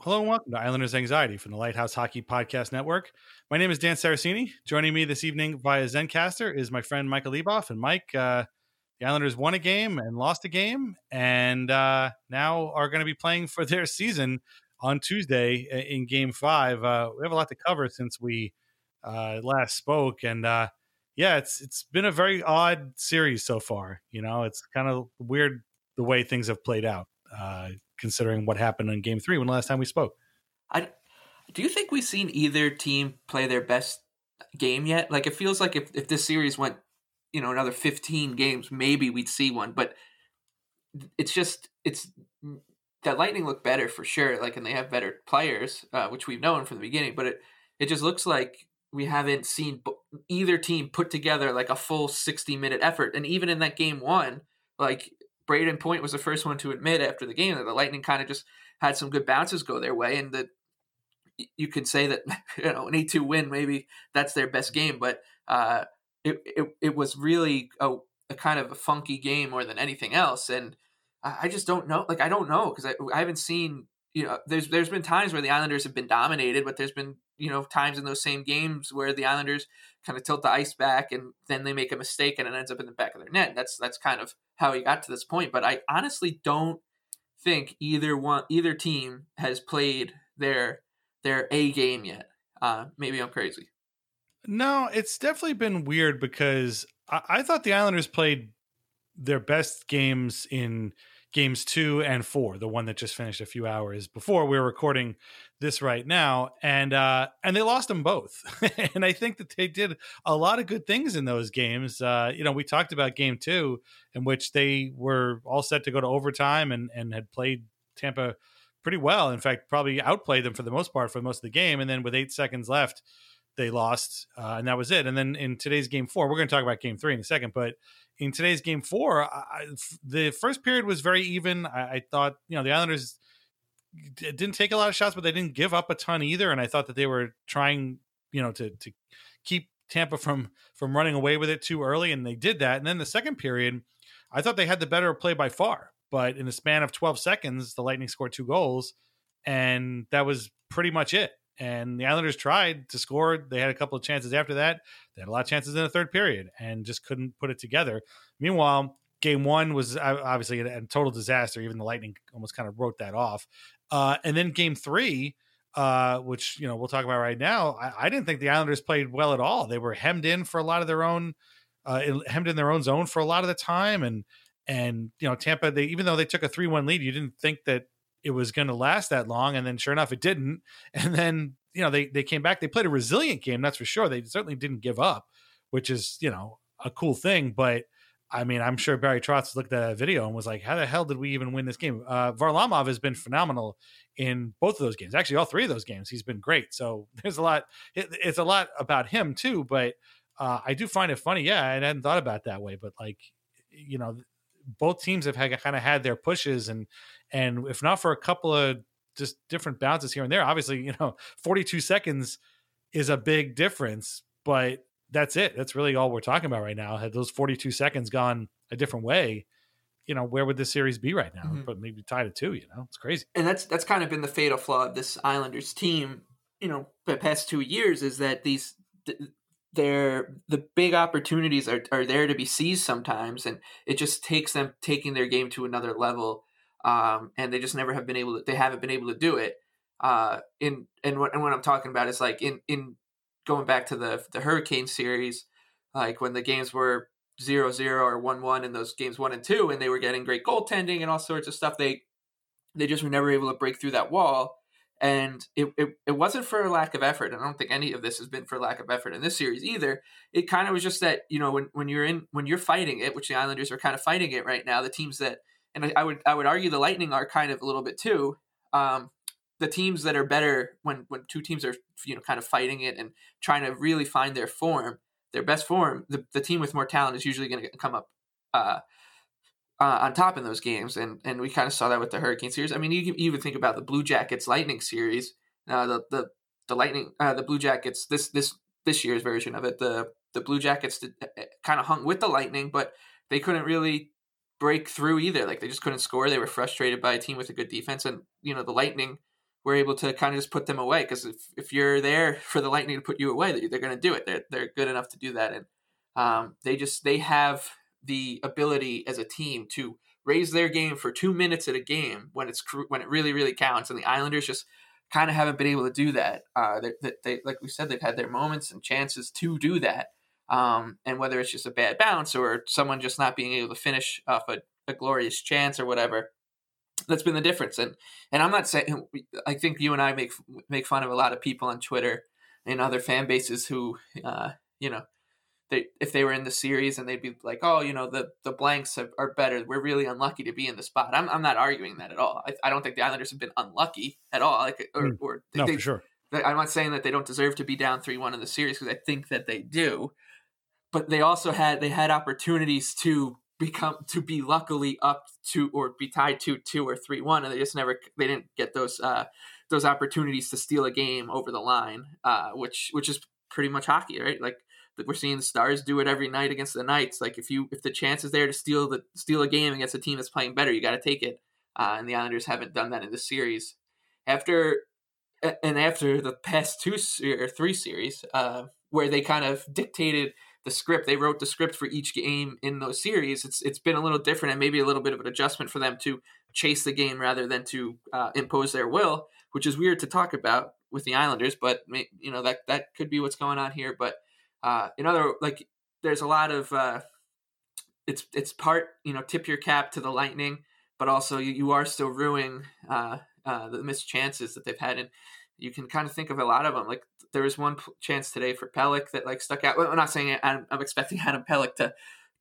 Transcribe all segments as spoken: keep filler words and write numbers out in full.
Hello and welcome to Islanders Anxiety from the Lighthouse Hockey Podcast Network. My name is Dan Saracini. Joining me this evening via Zencaster is my friend Michael Lieboff. And Mike, uh, the Islanders won a game and lost a game and uh, now are going to be playing for their season on Tuesday in Game five. Uh, we have a lot to cover since we uh, last spoke. And uh, yeah, it's it's been a very odd series so far. You know, it's kind of weird the way things have played out. Uh, considering what happened in game three when the last time we spoke. I, do you think we've seen either team play their best game yet? Like, it feels like if, if this series went, you know, another fifteen games, maybe we'd see one, but it's just, it's that Lightning look better for sure. Like, and they have better players, uh, which we've known from the beginning, but it, it just looks like we haven't seen either team put together like a full sixty minute effort. And even in that game one, like, Brayden Point was the first one to admit after the game that the Lightning kind of just had some good bounces go their way, and that you could say that, you know, an eight two win, maybe that's their best game, but uh, it, it it was really a, a kind of a funky game more than anything else, and I, I just don't know. Like, I don't know because I, I haven't seen, you know, there's there's been times where the Islanders have been dominated, but there's been, you know, times in those same games where the Islanders kind of tilt the ice back and then they make a mistake and it ends up in the back of their net. That's that's kind of how he got to this point. But I honestly don't think either one, either team has played their their A game yet. Uh, maybe I'm crazy. No, it's definitely been weird because I, I thought the Islanders played their best games in games two and four, the one that just finished a few hours before we were recording this right now. And, uh, and they lost them both. And I think that they did a lot of good things in those games. Uh, you know, we talked about game two in which they were all set to go to overtime and, and had played Tampa pretty well. In fact, probably outplayed them for the most part for most of the game. And then with eight seconds left, they lost uh, and that was it. And then in today's game four, we're going to talk about game three in a second, but in today's game four, I, the first period was very even. I, I thought, you know, the Islanders d- didn't take a lot of shots, but they didn't give up a ton either. And I thought that they were trying, you know, to to keep Tampa from from running away with it too early. And they did that. And then the second period, I thought they had the better play by far. But in the span of twelve seconds, the Lightning scored two goals. And that was pretty much it. And the Islanders tried to score. They had a couple of chances after that. They had a lot of chances in the third period and just couldn't put it together. Meanwhile, game one was obviously a total disaster. Even the Lightning almost kind of wrote that off. Uh, and then game three, uh, which, you know, we'll talk about right now. I, I didn't think the Islanders played well at all. They were hemmed in for a lot of their own, uh, hemmed in their own zone for a lot of the time. And, and, you know, Tampa, they, even though they took a three one lead, you didn't think that it was going to last that long. And then sure enough, it didn't. And then, you know, they, they came back, they played a resilient game. That's for sure. They certainly didn't give up, which is, you know, a cool thing. But I mean, I'm sure Barry Trotz looked at that video and was like, how the hell did we even win this game? Uh, Varlamov has been phenomenal in both of those games. Actually, all three of those games, he's been great. So there's a lot, it, it's a lot about him too, but uh, I do find it funny. Yeah. I hadn't thought about it that way, but like, you know, both teams have had, kind of had their pushes and, and if not for a couple of just different bounces here and there, obviously, you know, forty-two seconds is a big difference, but that's it. That's really all we're talking about right now. Had those forty-two seconds gone a different way, you know, where would this series be right now? Mm-hmm. But maybe tied at two, you know, it's crazy. And that's, that's kind of been the fatal flaw of this Islanders team, you know, the past two years is that these, they're the big opportunities are, are there to be seized sometimes. And it just takes them taking their game to another level. Um, and they just never have been able to, they haven't been able to do it. Uh, in, and what, and what I'm talking about is like in, in, going back to the the Hurricane series, like when the games were zero zero or one one and those games one and two, and they were getting great goaltending and all sorts of stuff, they they just were never able to break through that wall. And it, it, it wasn't for a lack of effort. And I don't think any of this has been for lack of effort in this series either. It kind of was just that, you know, when, when you're in, when you're fighting it, which the Islanders are kind of fighting it right now, the teams that, and I, I would, I would argue the Lightning are kind of a little bit too, um, the teams that are better when, when two teams are, you know, kind of fighting it and trying to really find their form, their best form, the, the team with more talent is usually going to come up uh, uh, on top in those games. And, and we kind of saw that with the Hurricane series. I mean, you can even think about the Blue Jackets Lightning series, uh, the, the, the Lightning, uh, the Blue Jackets, this, this, this year's version of it, the, the Blue Jackets did, uh, kind of hung with the Lightning, but they couldn't really break through either. Like they just couldn't score. They were frustrated by a team with a good defense and, you know, the Lightning, we're able to kind of just put them away because if, if you're there for the Lightning to put you away, they're, they're going to do it. They're they're good enough to do that, and um, they just they have the ability as a team to raise their game for two minutes at a game when it's when it really really counts. And the Islanders just kind of haven't been able to do that. Uh, they, they, they like we said, they've had their moments and chances to do that, um, and whether it's just a bad bounce or someone just not being able to finish off a, a glorious chance or whatever. That's been the difference. And, and I'm not saying, I think you and I make, make fun of a lot of people on Twitter and other fan bases who, uh, you know, they, if they were in the series and they'd be like, oh, you know, the, the blanks have, are better. We're really unlucky to be in the spot. I'm I'm not arguing that at all. I, I don't think the Islanders have been unlucky at all. Like, or, mm, or they, no, they, for sure. They, I'm not saying that they don't deserve to be down three one in the series because I think that they do, but they also had, they had opportunities to become to be luckily up to or be tied to two or three one and they just never they didn't get those uh those opportunities to steal a game over the line, uh which which is pretty much hockey, right? Like we're seeing the Stars do it every night against the Knights. Like if you if the chance is there to steal the steal a game against a team that's playing better, you got to take it, uh and the Islanders haven't done that in this series after and after the past two or three series uh where they kind of dictated the script. They wrote the script for each game in those series. It's it's been a little different and maybe a little bit of an adjustment for them to chase the game rather than to uh, impose their will, which is weird to talk about with the Islanders. But you know that that could be what's going on here. But uh, in other like there's a lot of uh, it's it's part you know tip your cap to the Lightning, but also you, you are still ruining uh, uh, the missed chances that they've had. And you can kind of think of a lot of them like. There was one chance today for Pelech that like stuck out. Well, I'm not saying I'm, I'm expecting Adam Pelech to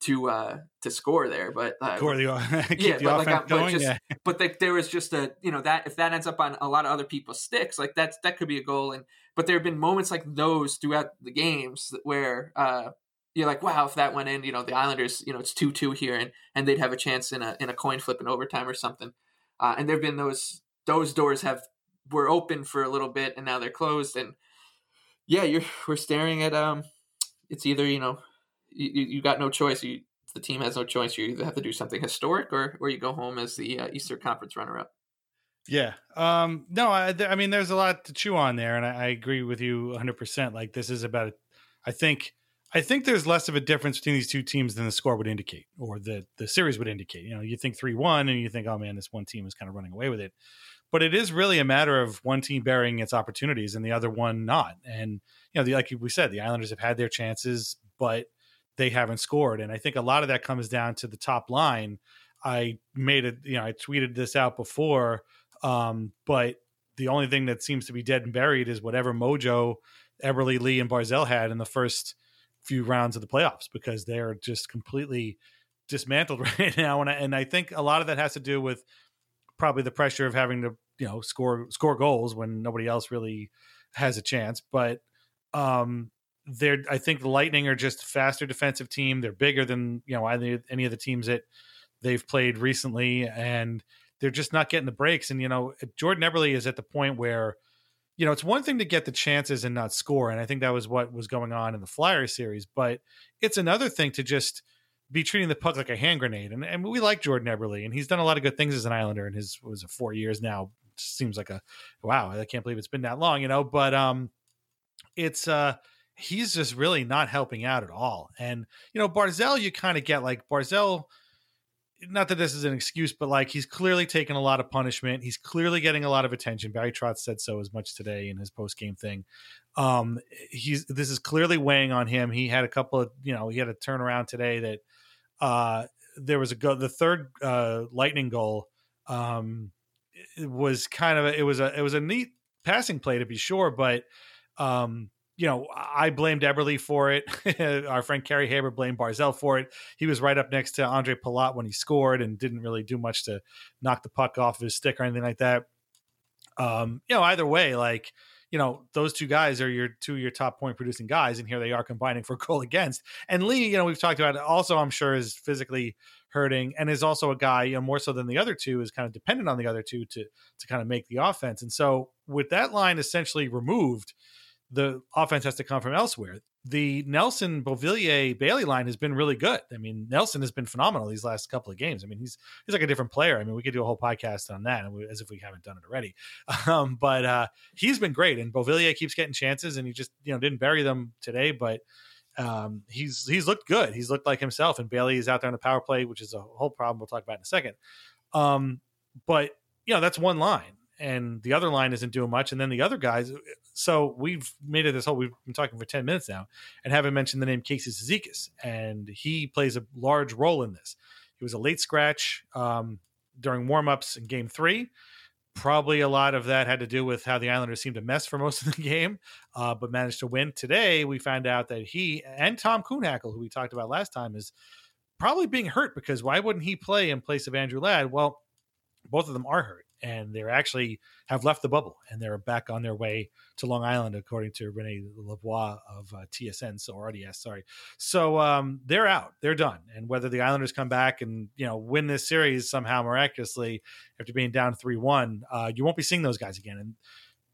to uh, to score there, but uh, score the, yeah, the but like I'm, going, but, just, yeah. but like, there was just a you know that if that ends up on a lot of other people's sticks, like that's that could be a goal. And but there have been moments like those throughout the games where uh, you're like, wow, if that went in, you know, the Islanders, you know, it's two two here, and and they'd have a chance in a in a coin flip in overtime or something. Uh, and there've been those those doors have were open for a little bit, and now they're closed and. Yeah, you're we're staring at um, it's either you know, you you got no choice. You the team has no choice. You either have to do something historic or or you go home as the uh, Eastern Conference runner-up. Yeah, um, no, I I mean there's a lot to chew on there, and I, I agree with you one hundred percent. Like this is about, I think I think there's less of a difference between these two teams than the score would indicate or the the series would indicate. You know, you think three one and you think, oh man, this one team is kind of running away with it. But it is really a matter of one team burying its opportunities and the other one not. And, you know, the, like we said, the Islanders have had their chances, but they haven't scored. And I think a lot of that comes down to the top line. I made it, you know, I tweeted this out before, um, but the only thing that seems to be dead and buried is whatever mojo Eberle, Lee, and Barzell had in the first few rounds of the playoffs, because they are just completely dismantled right now. And I, and I think a lot of that has to do with probably the pressure of having to, you know, score score goals when nobody else really has a chance. But um, they're, I think the Lightning are just a faster defensive team. They're bigger than, you know, any of the teams that they've played recently, and they're just not getting the breaks. And, you know, Jordan Eberle is at the point where, you know, it's one thing to get the chances and not score. And I think that was what was going on in the Flyers series, but it's another thing to just be treating the puck like a hand grenade. And, and we like Jordan Eberle, and he's done a lot of good things as an Islander in his, was it four years now? Seems like a, wow, I can't believe it's been that long, you know, but um, it's uh, he's just really not helping out at all. And, you know, Barzell, you kind of get like Barzell, not that this is an excuse, but like, he's clearly taken a lot of punishment. He's clearly getting a lot of attention. Barry Trotz said so as much today in his post game thing. Um, he's, this is clearly weighing on him. He had a couple of, you know, he had a turnaround today that uh, there was a go. The third uh, Lightning goal um, it was kind of, a, it was a, it was a neat passing play to be sure. But um, you know, I blamed Eberle for it. Our friend Kerry Haber blamed Barzell for it. He was right up next to Andre Palat when he scored and didn't really do much to knock the puck off his stick or anything like that. Um, you know, either way, like, you know, those two guys are your two of your top point producing guys, and here they are combining for a goal against. And Lee, you know, we've talked about it also, I'm sure, is physically hurting, and is also a guy, you know, more so than the other two, is kind of dependent on the other two to to kind of make the offense. And so with that line essentially removed, the offense has to come from elsewhere. The Nelson, Beauvillier, Bailey line has been really good. I mean, Nelson has been phenomenal these last couple of games. I mean, he's he's like a different player. I mean, we could do a whole podcast on that, as if we haven't done it already. Um, but uh, he's been great, and Beauvillier keeps getting chances, and he just, you know, didn't bury them today. But um, he's he's looked good. He's looked like himself, and Bailey is out there on the power play, which is a whole problem we'll talk about in a second. Um, but you know, that's one line, and the other line isn't doing much, and then the other guys. So we've made it this whole, we've been talking for ten minutes now and haven't mentioned the name Casey Cizikas, and he plays a large role in this. He was a late scratch um, during warmups in game three. Probably a lot of that had to do with how the Islanders seemed to mess for most of the game, uh, but managed to win. Today, we found out that he and Tom Kuhnhackl, who we talked about last time, is probably being hurt, because why wouldn't he play in place of Andrew Ladd? Well, both of them are hurt, and they're actually have left the bubble, and they're back on their way to Long Island, according to Renee Lavoie of uh, T S N. So R D S, sorry. So um, they're out, they're done. And whether the Islanders come back and, you know, win this series somehow miraculously after being down three one, uh, you won't be seeing those guys again. And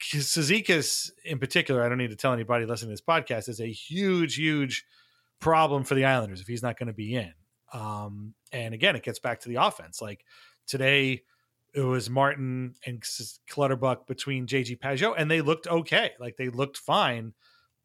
Cizikas in particular, I don't need to tell anybody listening to this podcast, is a huge, huge problem for the Islanders if he's not going to be in. Um, and again, it gets back to the offense. Like today, it was Martin and Clutterbuck between J G Pageau, and they looked okay. Like, they looked fine,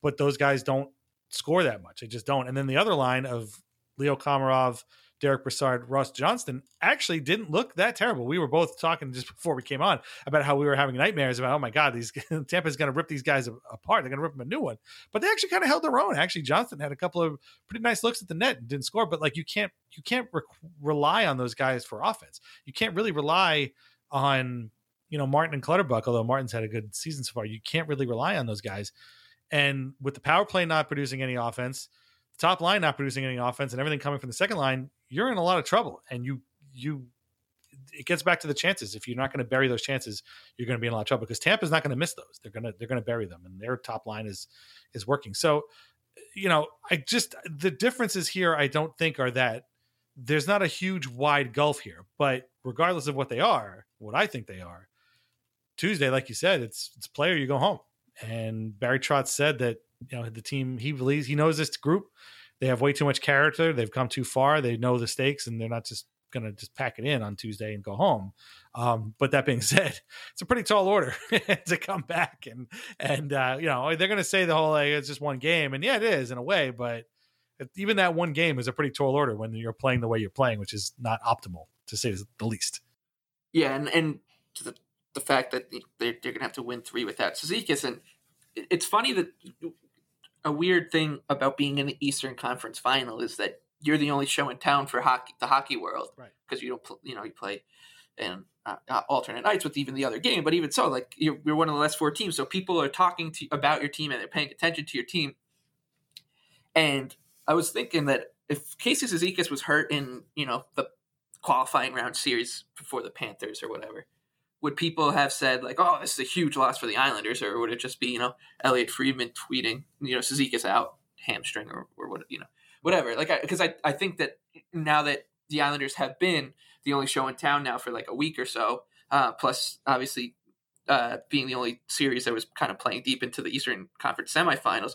but those guys don't score that much. They just don't. And then the other line of Leo Komarov, Derek Brassard, Ross Johnston actually didn't look that terrible. We were both talking just before we came on about how we were having nightmares about, oh my God, these Tampa's going to rip these guys apart. They're going to rip them a new one. But they actually kind of held their own. Actually, Johnston had a couple of pretty nice looks at the net and didn't score. But like, you can't you can't re- rely on those guys for offense. You can't really rely on, you know, Martin and Clutterbuck, although Martin's had a good season so far. You can't really rely on those guys. And with the power play not producing any offense, top line not producing any offense, and everything coming from the second line, you're in a lot of trouble. And you, you, it gets back to the chances. If you're not going to bury those chances, you're going to be in a lot of trouble, because Tampa's not going to miss those. They're going to, they're going to bury them, and their top line is, is working. So, you know, I just, the differences here, I don't think are that there's not a huge wide gulf here, but regardless of what they are, what I think they are, Tuesday, like you said, it's, it's play or you go home. And Barry Trotz said that, you know, the team, he believes, he knows this group. They have way too much character. They've come too far. They know the stakes, and they're not just going to just pack it in on Tuesday and go home. Um, but that being said, it's a pretty tall order to come back. And, and uh, you know, they're going to say the whole, like, it's just one game. And yeah, it is in a way, but even that one game is a pretty tall order when you're playing the way you're playing, which is not optimal, to say the least. Yeah. And, and to the the fact that they're, they're going to have to win three without Cizikas. And it's funny that a weird thing about being in the Eastern Conference Final is that you're the only show in town for hockey, the hockey world, right? Because you don't, you know, you play in uh, alternate nights with even the other game. But even so, like you're, you're one of the last four teams, so people are talking to about your team and they're paying attention to your team. And I was thinking that if Casey Cizikas was hurt in, you know, the qualifying round series before the Panthers or whatever, would people have said, like, oh, this is a huge loss for the Islanders? Or would it just be, you know, Elliot Friedman tweeting, you know, Cizikas out, hamstring or, or what, you know, whatever. Like, because I, I, I think that now that the Islanders have been the only show in town now for like a week or so, uh, plus obviously uh, being the only series that was kind of playing deep into the Eastern Conference semifinals,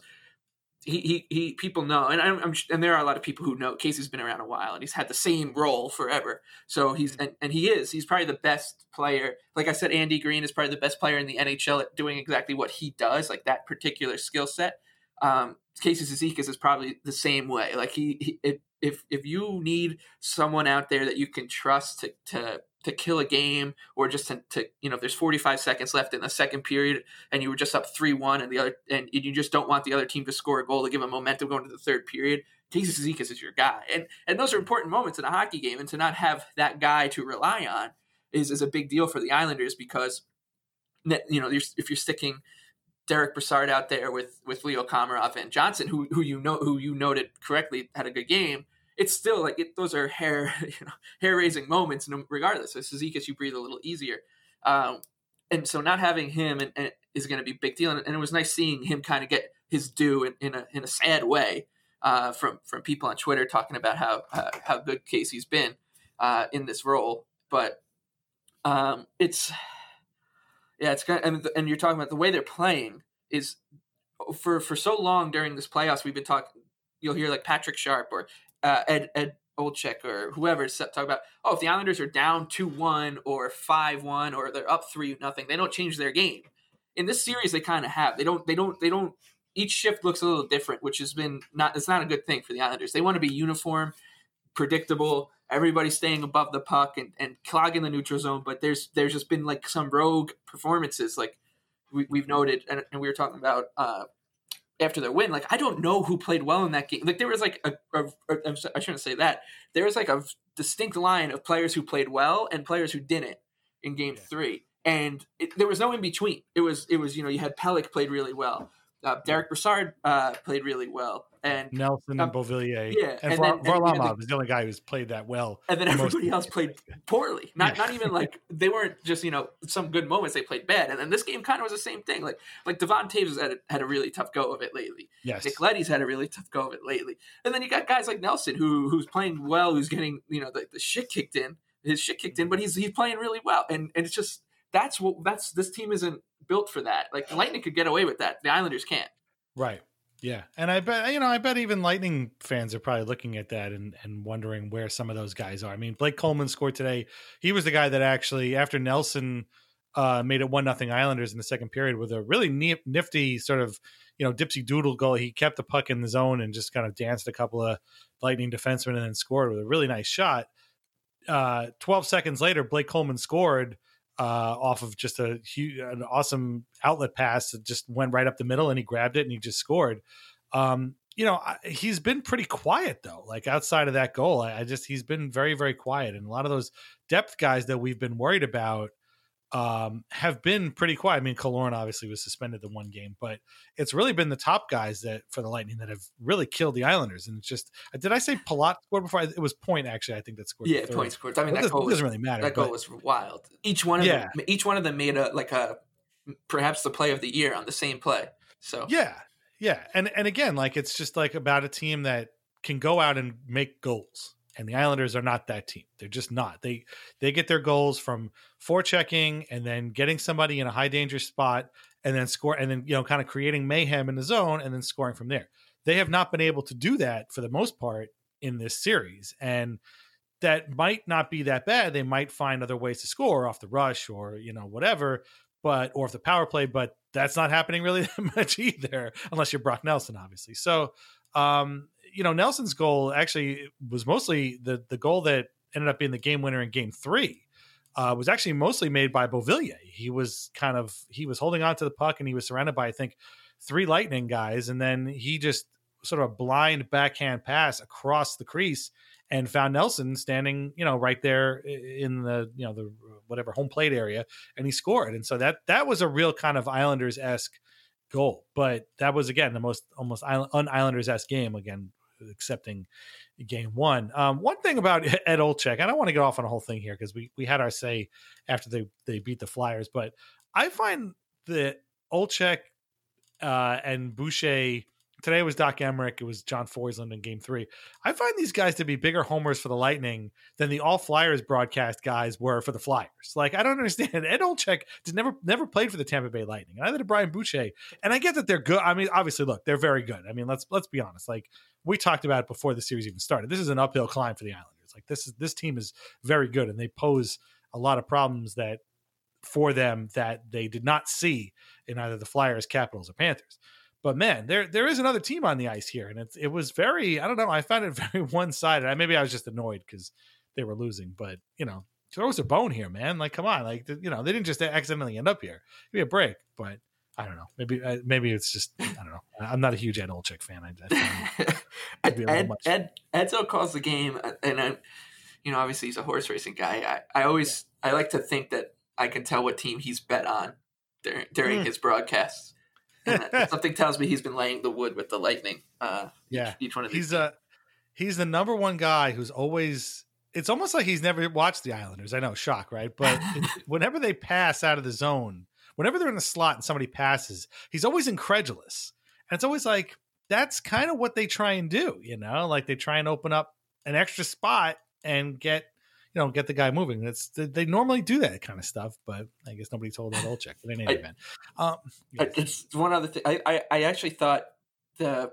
He, he, he, people know, and I'm, I'm, and there are a lot of people who know Casey's been around a while and he's had the same role forever. So he's, and, and he is, he's probably the best player. Like I said, Andy Green is probably the best player in the N H L at doing exactly what he does, like that particular skill set. Um, Casey Cizikas is probably the same way. Like he, he, if, if you need someone out there that you can trust to, to, to kill a game or just to, to, you know, if there's forty-five seconds left in the second period and you were just up three one and the other, and you just don't want the other team to score a goal to give them momentum going to the third period, Casey Cizikas is your guy. And and those are important moments in a hockey game, and to not have that guy to rely on is, is a big deal for the Islanders, because, you know, you're, if you're sticking Derek Brassard out there with, with Leo Komarov and Johnson, who, who you know, who you noted correctly had a good game, it's still like it, those are hair, you know, hair-raising moments, regardless. So Cizikas, you breathe a little easier, um, and so not having him and, and is going to be a big deal. And, and it was nice seeing him kind of get his due in, in a in a sad way uh, from from people on Twitter talking about how uh, how good Casey's been uh, in this role. But um, it's yeah, it's kind of, and, and you're talking about the way they're playing is for for so long during this playoffs we've been talking. You'll hear like Patrick Sharp or Uh, Ed Ed Olczyk or whoever talk about, oh, if the Islanders are down two one or five one or they're up three nothing, they don't change their game. In this series, they kind of have. They don't. They don't. They don't. Each shift looks a little different, which has been not. It's not a good thing for the Islanders. They want to be uniform, predictable. Everybody staying above the puck and, and clogging the neutral zone. But there's there's just been like some rogue performances, like we, we've noted, and, and we were talking about. Uh, After their win, like I don't know who played well in that game. Like there was like a, a, a I shouldn't say that. There was like a distinct line of players who played well and players who didn't in Game yeah. Three, and it, there was no in between. It was it was you know you had Pelech played really well, uh, Derek Brassard uh, played really well, and Nelson uh, and Beauvillier. Yeah, and, and Var- then, Varlamov and, and the, is the only guy who's played that well. And then everybody else played poorly. Not yeah. not even like they weren't just you know some good moments. They played bad. And then this game kind of was the same thing. Like like Devon Taves had a, had a really tough go of it lately. Yes, Nick Leddy's had a really tough go of it lately. And then you got guys like Nelson who who's playing well, who's getting you know the, the shit kicked in, his shit kicked in, but he's he's playing really well. And and it's just that's what that's this team isn't built for that. Like Lightning could get away with that. The Islanders can't. Right. Yeah. And I bet, you know, I bet even Lightning fans are probably looking at that and, and wondering where some of those guys are. I mean, Blake Coleman scored today. He was the guy that actually, after Nelson uh, made it one nothing Islanders in the second period with a really nifty sort of, you know, dipsy doodle goal. He kept the puck in the zone and just kind of danced a couple of Lightning defensemen and then scored with a really nice shot. Uh, twelve seconds later, Blake Coleman scored Uh, off of just a huge, an awesome outlet pass that just went right up the middle, and he grabbed it and he just scored. Um, you know, I, he's been pretty quiet though. Like outside of that goal, I, I just he's been very, very quiet. And a lot of those depth guys that we've been worried about um, have been pretty quiet. I mean, Killorn obviously was suspended the one game, but it's really been the top guys that for the Lightning that have really killed the Islanders. And it's just, did I say Palat scored before? It was Point actually, I think that scored. Yeah, Point scored. I mean, that, that goal doesn't, was, doesn't really matter. That but, goal was wild. Each one of yeah. them, each one of them made a like a perhaps the play of the year on the same play. So yeah, yeah, and and again, like it's just like about a team that can go out and make goals. And the Islanders are not that team. They're just not. They they get their goals from forechecking and then getting somebody in a high danger spot and then score and then, you know, kind of creating mayhem in the zone and then scoring from there. They have not been able to do that for the most part in this series. And that might not be that bad. They might find other ways to score off the rush or, you know, whatever, but or if the power play, but that's not happening really that much either, unless you're Brock Nelson, obviously. So um you know, Nelson's goal actually was mostly the, the goal that ended up being the game winner in game three. uh, was actually mostly made by Beauvillier. He was kind of, he was holding on to the puck and he was surrounded by, I think, three Lightning guys. And then he just sort of a blind backhand pass across the crease and found Nelson standing, you know, right there in the, you know, the whatever home plate area, and he scored. And so that, that was a real kind of Islanders-esque goal, but that was, again, the most almost un-Islanders-esque game, again, excepting game one. Um, one thing about Ed Olczyk, I don't want to get off on a whole thing here because we, we had our say after they, they beat the Flyers, but I find that Olczyk uh, and Boucher, today was Doc Emrick, it was John Forsland in game three. I find these guys to be bigger homers for the Lightning than the all Flyers broadcast guys were for the Flyers. Like, I don't understand. Ed Olczyk did never, never played for the Tampa Bay Lightning. And neither did Brian Boucher. And I get that they're good. I mean, obviously look, they're very good. I mean, let's, let's be honest. Like we talked about it before the series even started. This is an uphill climb for the Islanders. Like this is, this team is very good and they pose a lot of problems that for them that they did not see in either the Flyers, Capitals or Panthers. But man, there there is another team on the ice here, and it it was very I don't know I found it very one sided. I, maybe I was just annoyed because they were losing, but you know, throw us a bone here, man. Like, come on, like you know, they didn't just accidentally end up here. Give me a break. But I don't know. Maybe uh, maybe it's just I don't know. I'm not a huge Ed Olczyk fan. I, I Ed, Ed Edzo calls the game, and I, you know, obviously he's a horse racing guy. I, I always yeah. I like to think that I can tell what team he's bet on during during mm. his broadcasts. And something tells me he's been laying the wood with the Lightning. Uh, yeah, each, each one of these. He's a, he's the number one guy who's always. It's almost like he's never watched the Islanders. I know, shock, right? But it, whenever they pass out of the zone, whenever they're in the slot and somebody passes, he's always incredulous, and it's always like that's kind of what they try and do. You know, like they try and open up an extra spot and get. You know, get the guy moving. That's they normally do that kind of stuff, but I guess nobody told that Olczyk. But in any event, um, yeah. Just one other thing. I, I, I actually thought the,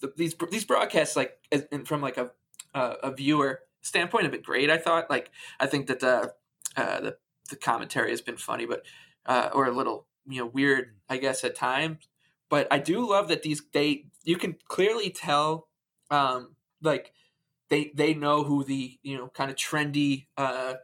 the these these broadcasts, like, and from like a uh, a viewer standpoint, have been great. I thought, like, I think that the uh, the, the commentary has been funny, but uh, or a little you know weird, I guess, at times. But I do love that these they you can clearly tell, um, like. They they know who the, you know, kind of trendy, uh,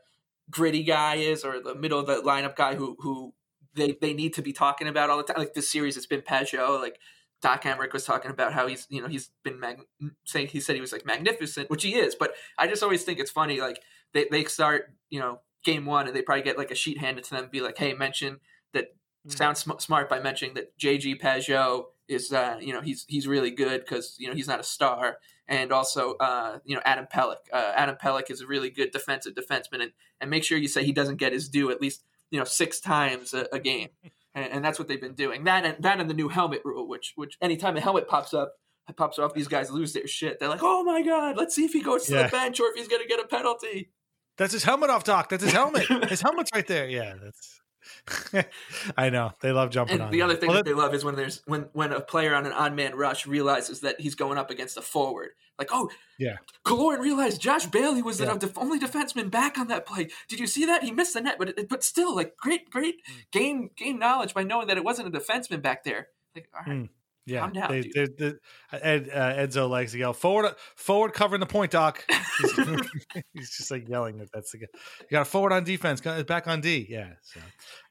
gritty guy is or the middle of the lineup guy who who they, they need to be talking about all the time. Like this series, it's been Peugeot. Like Doc Emrick was talking about how he's, you know, he's been mag- saying he said he was like magnificent, which he is. But I just always think it's funny. Like they, they start, you know, game one and they probably get like a sheet handed to them and be like, hey, mention that mm-hmm. sounds sm- smart by mentioning that J G Peugeot is, uh, you know, he's he's really good because, you know, he's not a star. And also, uh, you know, Adam Pelech. Uh, Adam Pelech is a really good defensive defenseman. And, and make sure you say he doesn't get his due at least, you know, six times a, a game. And, and that's what they've been doing. That and, that and the new helmet rule, which which anytime a helmet pops up, it pops off, these guys lose their shit. They're like, oh, my God, let's see if he goes to yeah. the bench or if he's going to get a penalty. That's his helmet off, Doc. That's his helmet. His helmet's right there. Yeah, that's. I know they love jumping and on the that. Other thing well, that they love is when there's when when a player on an on-man rush realizes that he's going up against a forward, like oh yeah Kaloran realized Josh Bailey was yeah. the only defenseman back on that play. Did you see that he missed the net? But but still, like great great mm. game game knowledge by knowing that it wasn't a defenseman back there. Like all right, mm. yeah calm down, they, dude. They, they, Ed, uh, Edzo likes to yell forward forward covering the point, Doc. He's just like yelling that that's the guy. You got a forward on defense, back on D. Yeah. So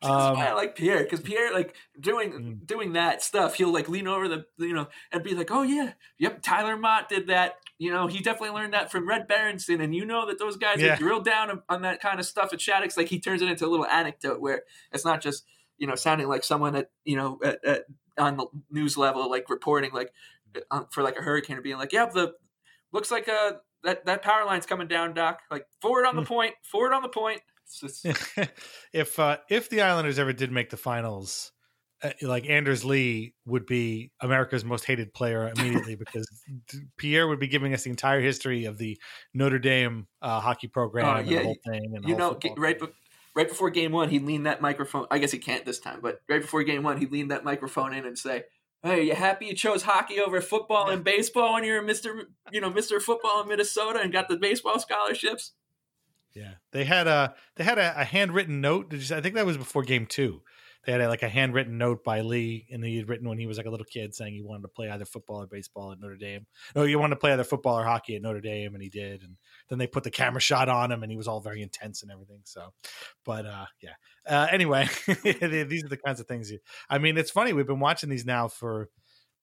um, that's why I like Pierre, because Pierre, like doing mm. doing that stuff, he'll like lean over the, you know, and be like, oh yeah, yep, Tyler Mott did that. You know, he definitely learned that from Red Berenson. And you know that those guys yeah. drill down on that kind of stuff at Shattuck's. Like he turns it into a little anecdote where it's not just, you know, sounding like someone at, you know, at, at, on the news level, like reporting like um, for like a hurricane or being like, yeah, the looks like a, That that power line's coming down, Doc. Like forward on the point, forward on the point. Just... if uh, if the Islanders ever did make the finals, uh, like Anders Lee would be America's most hated player immediately because Pierre would be giving us the entire history of the Notre Dame uh, hockey program uh, and yeah, the whole thing. And you know, right, be- right before game one, he leaned that microphone. I guess he can't this time, but right before game one, he leaned that microphone in and say. Hey, you happy you chose hockey over football and baseball when you're Mister you know, Mister Football in Minnesota and got the baseball scholarships? Yeah. They had a they had a, a handwritten note. Did you, I think that was before game two. they had a, like a handwritten note by Lee, and he had written when he was like a little kid saying he wanted to play either football or baseball at Notre Dame. No, he wanted to play either football or hockey at Notre Dame, and he did. And then they put the camera shot on him, and he was all very intense and everything. So, but uh, yeah. Uh, anyway, these are the kinds of things. You, I mean, it's funny. We've been watching these now for,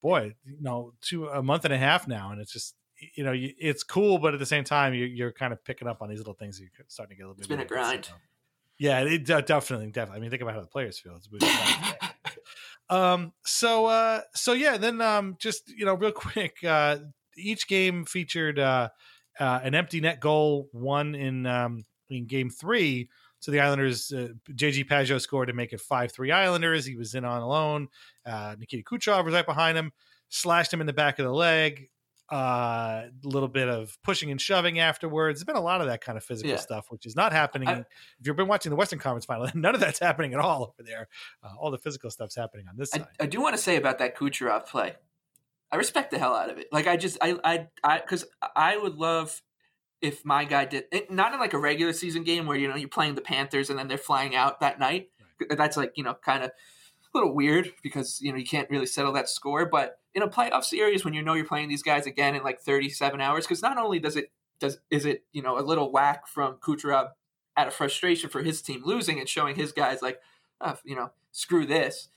boy, you know, two a month and a half now, and it's just, you know, you, it's cool, but at the same time, you, you're kind of picking up on these little things. You're starting to get a little it's bit. It's been a grind. So. Yeah, it uh, definitely, definitely. I mean, think about how the players feel. It's really um, so, uh, so yeah. Then, um, just you know, real quick, uh, each game featured uh, uh, an empty net goal, one in um, in game three. So the Islanders, uh, J G Pageau scored to make it five three Islanders. He was in on alone. Uh, Nikita Kucherov was right behind him, slashed him in the back of the leg. A uh, little bit of pushing and shoving afterwards. There's been a lot of that kind of physical yeah. stuff, which is not happening. I, if you've been watching the Western Conference Final, none of that's happening at all over there. Uh, all the physical stuff's happening on this I, side. I do want to say about that Kucherov play, I respect the hell out of it. Like I just, I, I, I, because I would love if my guy did it, not in like a regular season game where you know you're playing the Panthers and then they're flying out that night. Right. That's like you know kind of. A little weird because you know you can't really settle that score, but in a playoff series when you know you're playing these guys again in like thirty-seven hours, because not only does it does is it you know a little whack from Kucherov out of frustration for his team losing and showing his guys like oh, you know screw this,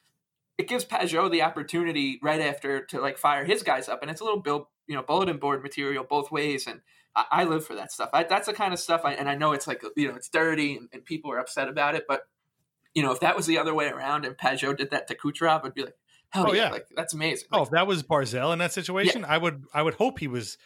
it gives Pageau the opportunity right after to like fire his guys up, and it's a little build you know bulletin board material both ways, and I, I live for that stuff. I, that's the kind of stuff I and I know it's like you know it's dirty and, and people are upset about it, but you know, if that was the other way around and Pageau did that to Kucherov, I'd be like, hell oh, yeah, yeah. Like, that's amazing. Like, oh, if that was Barzell in that situation, yeah. I would I would hope he was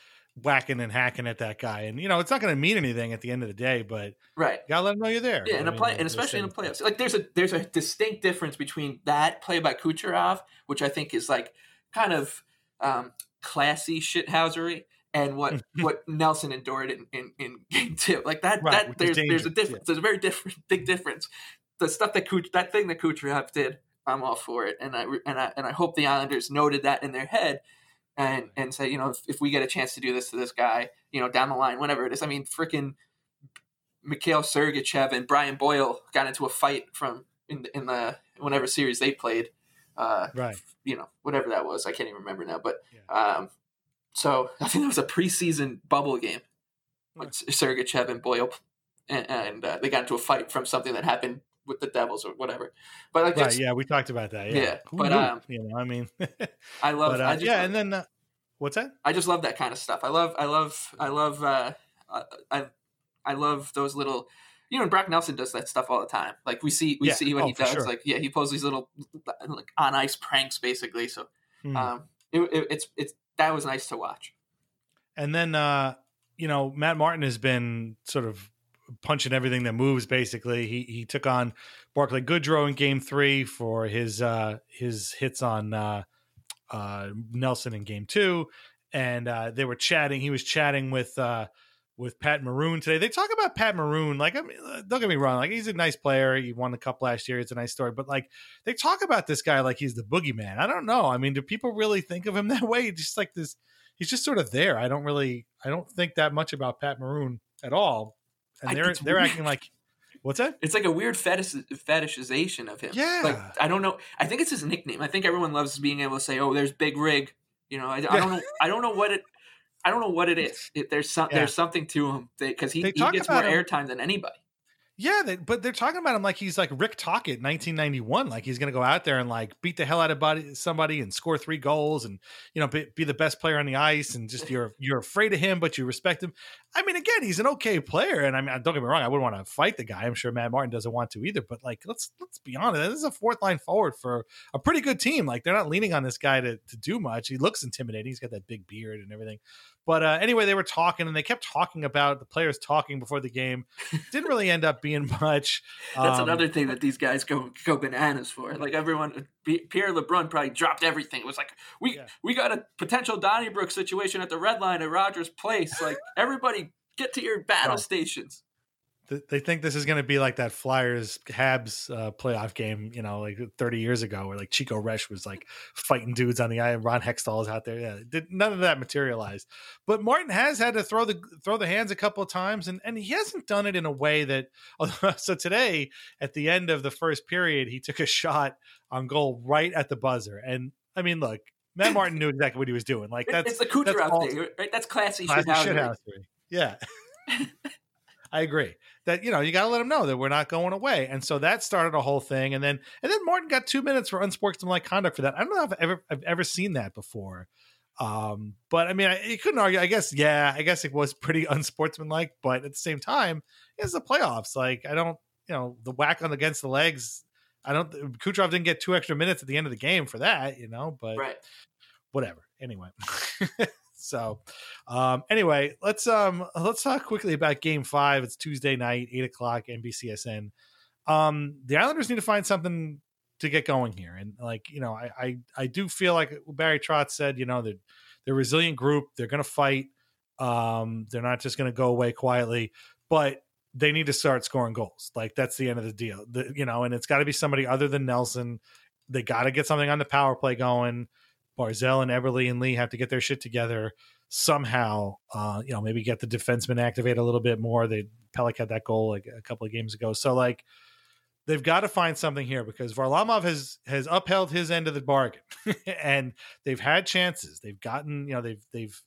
whacking and hacking at that guy. And, you know, it's not going to mean anything at the end of the day, but right. you got to let him know you're there. Yeah, and, I mean, play, like, and especially in the playoffs. Like, there's a there's a distinct difference between that play by Kucherov, which I think is, like, kind of um, classy shithousery, and what, what Nelson endured in, in, in game two. Like, that, right, that there's there's a difference. Yeah. There's a very different, big difference. The stuff that Kuch, that thing that Kucherov did, I'm all for it, and I and I and I hope the Islanders noted that in their head, and and say, you know, if, if we get a chance to do this to this guy, you know, down the line, whenever it is. I mean, freaking Mikhail Sergachev and Brian Boyle got into a fight from in the, in the whenever series they played, uh, right? You know, whatever that was, I can't even remember now. But yeah. um, so I think it was a preseason bubble game when right. Sergachev and Boyle, and, and uh, they got into a fight from something that happened with the Devils or whatever. But like, right, yeah, we talked about that. Yeah. yeah but, um, you know, I mean, I love, but, uh, I just, yeah. And then uh, what's that? I just love that kind of stuff. I love, I love, I love, uh, I, I love those little, you know, and Brock Nelson does that stuff all the time. Like we see, we yeah. see when oh, he does sure. like, yeah, he pulls these little like on ice pranks basically. So mm. um, it, it, it's, it's, that was nice to watch. And then, uh, you know, Matt Martin has been sort of punching everything that moves. Basically, he he took on Barclay Goodrow in Game Three for his uh, his hits on uh, uh, Nelson in Game Two, and uh, they were chatting. He was chatting with uh, with Pat Maroon today. They talk about Pat Maroon. Like, I mean, don't get me wrong. Like, he's a nice player. He won the cup last year. It's a nice story. But like, they talk about this guy like he's the boogeyman. I don't know. I mean, do people really think of him that way? Just like this, he's just sort of there. I don't really. I don't think that much about Pat Maroon at all. And they're they're weird. Acting like, what's that? It's like a weird fetish, fetishization of him. Yeah. Like, I don't know. I think it's his nickname. I think everyone loves being able to say, "Oh, there's Big Rig." You know, I, yeah. I don't know. I don't know what it. I don't know what it is. It, there's some, yeah. There's something to him because he, he gets more airtime than anybody. Yeah, they, but they're talking about him like he's like Rick Tocchet, nineteen ninety-one. Like he's going to go out there and like beat the hell out of body, somebody and score three goals and, you know, be, be the best player on the ice. And just you're you're afraid of him, but you respect him. I mean, again, he's an okay player. And I mean, don't get me wrong. I wouldn't want to fight the guy. I'm sure Matt Martin doesn't want to either. But like, let's let's be honest. This is a fourth line forward for a pretty good team. Like, they're not leaning on this guy to, to do much. He looks intimidating. He's got that big beard and everything. But uh, anyway, they were talking, and they kept talking about the players talking before the game. Didn't really end up being much. That's um, another thing that these guys go go bananas for. Like everyone, Pierre LeBrun probably dropped everything. It was like, we yeah. we got a potential Donnybrook situation at the red line at Rogers Place. Like, everybody get to your battle right. stations. th- they think this is going to be like that Flyers Habs uh, playoff game, you know, like thirty years ago where like Chico Resch was like fighting dudes on the island. Ron Hextall is out there. Yeah, did, none of that materialized. But Martin has had to throw the throw the hands a couple of times, and, and he hasn't done it in a way that – so today at the end of the first period, he took a shot on goal right at the buzzer. And, I mean, look, Matt Martin knew exactly what he was doing. Like that's, it's the Kucherov that's all, thing, right? That's classy, classy shithouse. Yeah. I agree that, you know, you got to let them know that we're not going away. And so that started a whole thing. And then, and then Martin got two minutes for unsportsmanlike conduct for that. I don't know if I've ever, I've ever seen that before. Um, but I mean, I, you couldn't argue, I guess. Yeah, I guess it was pretty unsportsmanlike, but at the same time, it's the playoffs. Like I don't, you know, the whack on against the legs. I don't, Kucherov didn't get two extra minutes at the end of the game for that, you know, but right. Whatever. Anyway. So, um, anyway, let's um, let's talk quickly about Game Five. It's Tuesday night, eight o'clock, N B C S N. Um, the Islanders need to find something to get going here, and like you know, I I, I do feel like Barry Trotz said, you know, they're they're a resilient group. They're going to fight. Um, they're not just going to go away quietly, but they need to start scoring goals. Like that's the end of the deal, the, you know. And it's got to be somebody other than Nelson. They got to get something on the power play going. Barzell and Eberle and Lee have to get their shit together somehow. Uh, you know, maybe get the defensemen activated a little bit more. They Pelech had that goal like a couple of games ago. So like they've got to find something here because Varlamov has, has upheld his end of the bargain and they've had chances. They've gotten, you know, they've, they've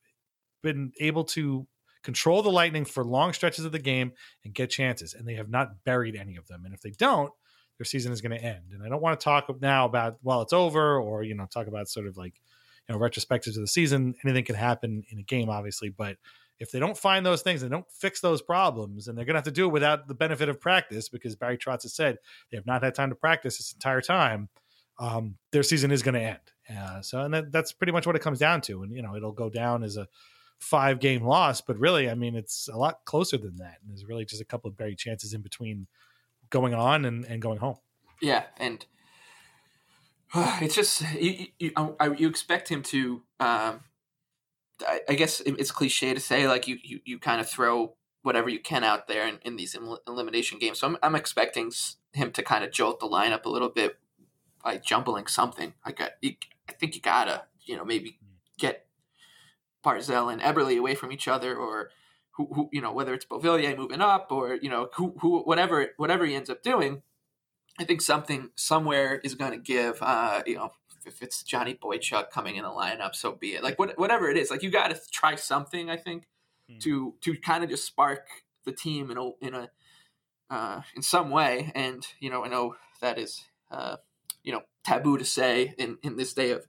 been able to control the Lightning for long stretches of the game and get chances. And they have not buried any of them. And if they don't, their season is going to end. And I don't want to talk now about, well, it's over or, you know, talk about sort of like, you know, retrospective to the season. Anything can happen in a game, obviously. But if they don't find those things, they don't fix those problems, and they're going to have to do it without the benefit of practice because Barry Trotz has said they have not had time to practice this entire time. Um, their season is going to end. Uh, so and that, that's pretty much what it comes down to. And, you know, it'll go down as a five game loss. But really, I mean, it's a lot closer than that. And there's really just a couple of buried chances in between going on and, and going home. Yeah. And uh, it's just, you, you, you, you expect him to, um, I, I guess it's cliche to say, like you, you, you kind of throw whatever you can out there in, in these el- elimination games. So I'm, I'm expecting him to kind of jolt the lineup a little bit by jumbling something. I got, you, I think you gotta, you know, maybe get Barzell and Eberle away from each other or, Who, who, you know, whether it's Beauvillier moving up or, you know, who, who, whatever, whatever he ends up doing, I think something somewhere is going to give, uh, you know, if it's Johnny Boychuk coming in the lineup, so be it. Like what, whatever it is, like you got to try something, I think, hmm. to, to kind of just spark the team in a, in a, uh, in some way. And, you know, I know that is, uh, you know, taboo to say in, in this day of,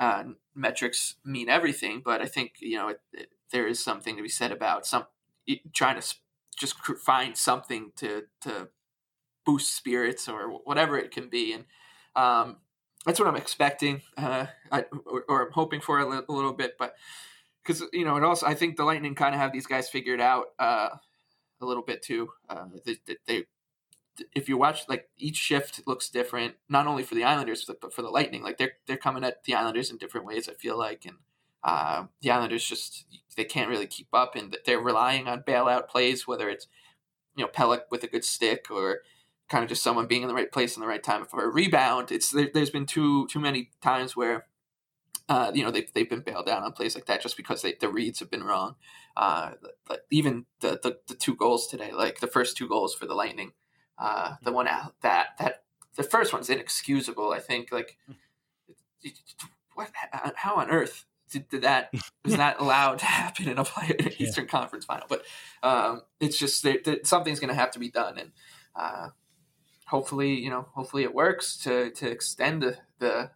uh, metrics mean everything, but I think, you know, it, it there is something to be said about some trying to just find something to, to boost spirits or whatever it can be. And um, that's what I'm expecting uh, I, or, or I'm hoping for a, li- a little bit, but cause you know, it also, I think the Lightning kind of have these guys figured out uh, a little bit too. Uh, they, they, if you watch like each shift looks different, not only for the Islanders, but for the Lightning, like they're, they're coming at the Islanders in different ways, I feel like. And, Uh, the Islanders just they can't really keep up, and they're relying on bailout plays, whether it's you know Pelech with a good stick or kind of just someone being in the right place in the right time for a rebound. It's there, there's been too too many times where uh, you know they they've been bailed out on plays like that just because they, the reads have been wrong. Uh, but even the, the the two goals today, like the first two goals for the Lightning, uh, the one out that that the first one's inexcusable. I think like what how on earth. Did, did that was not allowed to happen in a play in an yeah. Eastern Conference final, but um, it's just that, that something's going to have to be done, and uh, hopefully, you know, hopefully it works to to extend the, the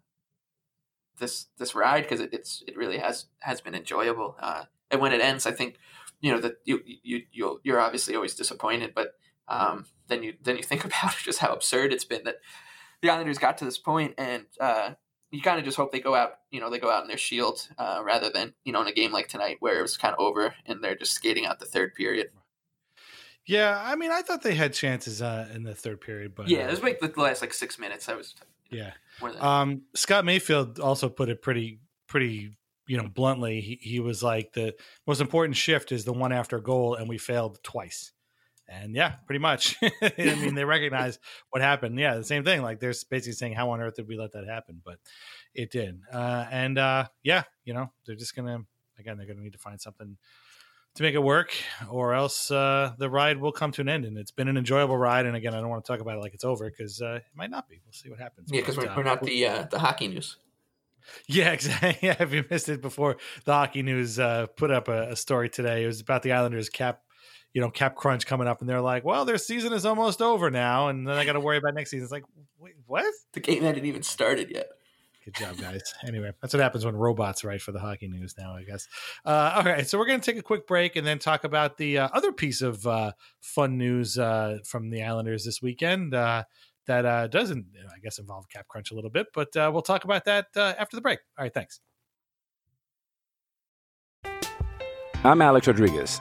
this this ride because it, it's it really has has been enjoyable. Uh, and when it ends, I think you know that you you you'll, you're obviously always disappointed, but um, then you then you think about just how absurd it's been that the Islanders got to this point and. Uh, You kind of just hope they go out, you know, they go out in their shield uh, rather than, you know, in a game like tonight where it was kind of over and they're just skating out the third period. Yeah. I mean, I thought they had chances uh, in the third period, but yeah, it was like the last like six minutes. I was, yeah. Than- um, Scott Mayfield also put it pretty, pretty, you know, bluntly. He, he was like the most important shift is the one after goal and we failed twice. And yeah, pretty much. I mean, they recognize what happened. Yeah, the same thing. Like they're basically saying, how on earth did we let that happen? But it did. Uh, and uh, yeah, you know, they're just going to, again, they're going to need to find something to make it work, or else uh, the ride will come to an end. And it's been an enjoyable ride. And again, I don't want to talk about it like it's over, because uh, it might not be. We'll see what happens. Yeah, because we're, uh, we're not the uh, the hockey news. Yeah, exactly. Yeah, if you missed it before, the hockey news uh, put up a, a story today. It was about the Islanders cap. You know, cap crunch coming up, and they're like, well, their season is almost over now, and then I got to worry about next season. It's like, wait, what? The game hadn't even started yet. Good job, guys. Anyway, that's what happens when robots write for the hockey news now, I guess. Uh, all right, so we're going to take a quick break and then talk about the uh, other piece of uh, fun news uh, from the Islanders this weekend uh, that uh, doesn't, I guess, involve cap crunch a little bit, but uh, we'll talk about that uh, after the break. All right, thanks. I'm Alex Rodriguez.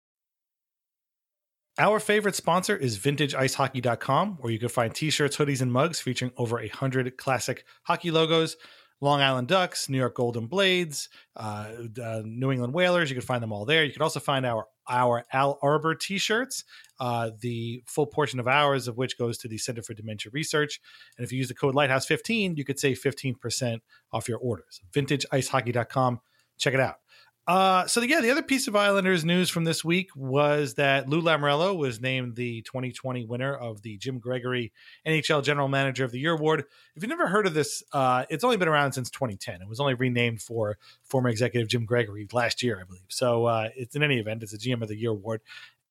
Our favorite sponsor is vintage ice hockey dot com, where you can find t-shirts, hoodies, and mugs featuring over one hundred classic hockey logos, Long Island Ducks, New York Golden Blades, uh, uh, New England Whalers. You can find them all there. You can also find our our Al Arbor t-shirts, uh, the full portion of ours of which goes to the Center for Dementia Research. And if you use the code Lighthouse fifteen, you could save fifteen percent off your orders. vintage ice hockey dot com. Check it out. Uh, so, the, yeah, the other piece of Islanders news from this week was that Lou Lamoriello was named the twenty twenty winner of the Jim Gregory N H L General Manager of the Year Award. If you've never heard of this, uh, it's only been around since twenty ten. It was only renamed for former executive Jim Gregory last year, I believe. So, uh, it's in any event, it's a G M of the Year Award.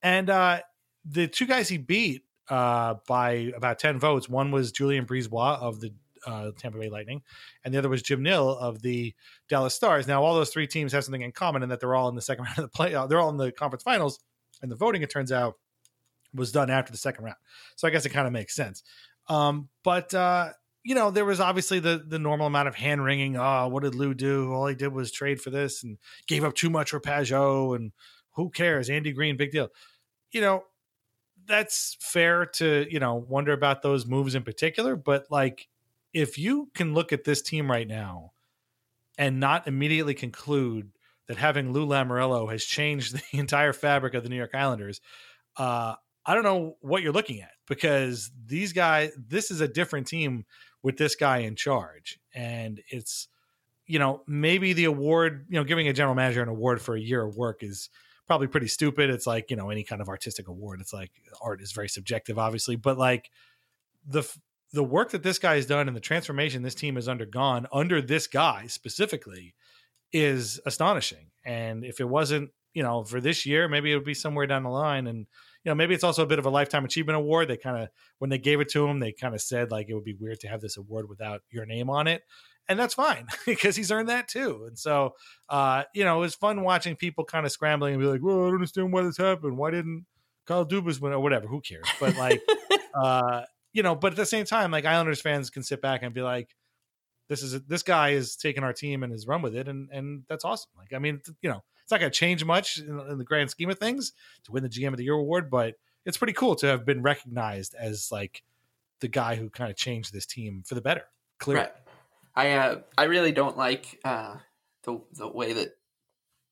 And uh, the two guys he beat uh, by about ten votes, one was Julien Brisebois of the Uh, Tampa Bay Lightning, and the other was Jim Nill of the Dallas Stars. Now, all those three teams have something in common in that they're all in the second round of the playoff. They're all in the conference finals, and the voting, it turns out, was done after the second round. So I guess it kind of makes sense. Um, but uh, you know, there was obviously the the normal amount of hand wringing. Oh, what did Lou do? All he did was trade for this and gave up too much for Pajot, and who cares? Andy Green, big deal. You know, that's fair to, you know, wonder about those moves in particular, but like, if you can look at this team right now and not immediately conclude that having Lou Lamoriello has changed the entire fabric of the New York Islanders, uh, I don't know what you're looking at, because these guys, this is a different team with this guy in charge. And it's, you know, maybe the award, you know, giving a general manager an award for a year of work is probably pretty stupid. It's like, you know, any kind of artistic award. It's like, art is very subjective, obviously, but like the, the work that this guy has done and the transformation this team has undergone under this guy specifically is astonishing. And if it wasn't, you know, for this year, maybe it would be somewhere down the line. And, you know, maybe it's also a bit of a lifetime achievement award. They kind of, when they gave it to him, they kind of said like, it would be weird to have this award without your name on it. And that's fine, because he's earned that too. And so, uh, you know, it was fun watching people kind of scrambling and be like, well, I don't understand why this happened. Why didn't Kyle Dubas win or whatever? Who cares? But like, uh, you know, but at the same time, like, Islanders fans can sit back and be like, this is, this guy is taking our team and has run with it. And, and that's awesome. Like, I mean, you know, it's not going to change much in, in the grand scheme of things to win the G M of the Year award, but it's pretty cool to have been recognized as like the guy who kind of changed this team for the better. Clearly. Right. I, uh, I really don't like uh, the, the way that